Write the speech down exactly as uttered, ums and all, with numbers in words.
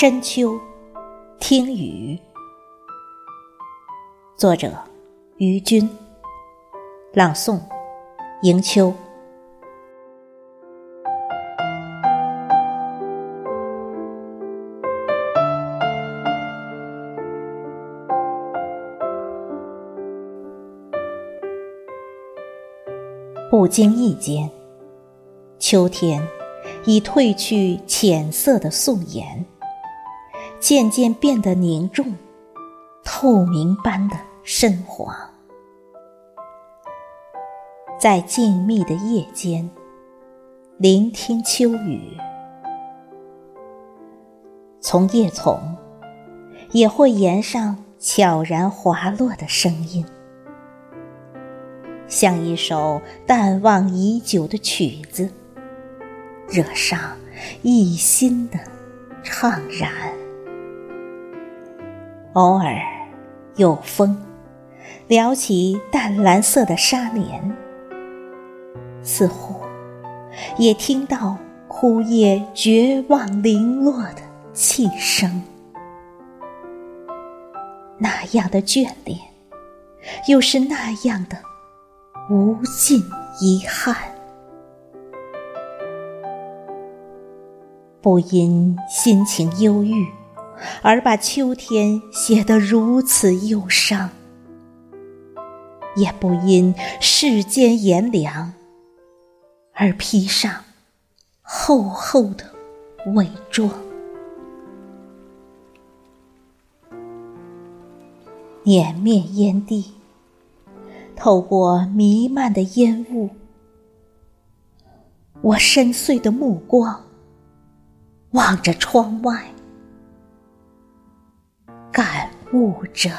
深秋听雨，作者于军，朗诵迎秋。不经意间，秋天已褪去浅色的素颜，渐渐变得凝重，透明般的深黄。在静谧的夜间，聆听秋雨，从叶丛也会沿上悄然滑落的声音，像一首淡忘已久的曲子，惹上一心的怅然。偶尔有风撩起淡蓝色的纱帘，似乎也听到枯叶绝望零落的泣声，那样的眷恋，又是那样的无尽遗憾。不因心情忧郁而把秋天写得如此忧伤，也不因世间炎凉而披上厚厚的伪装。碾面烟蒂透过弥漫的烟雾，我深邃的目光望着窗外，感悟着。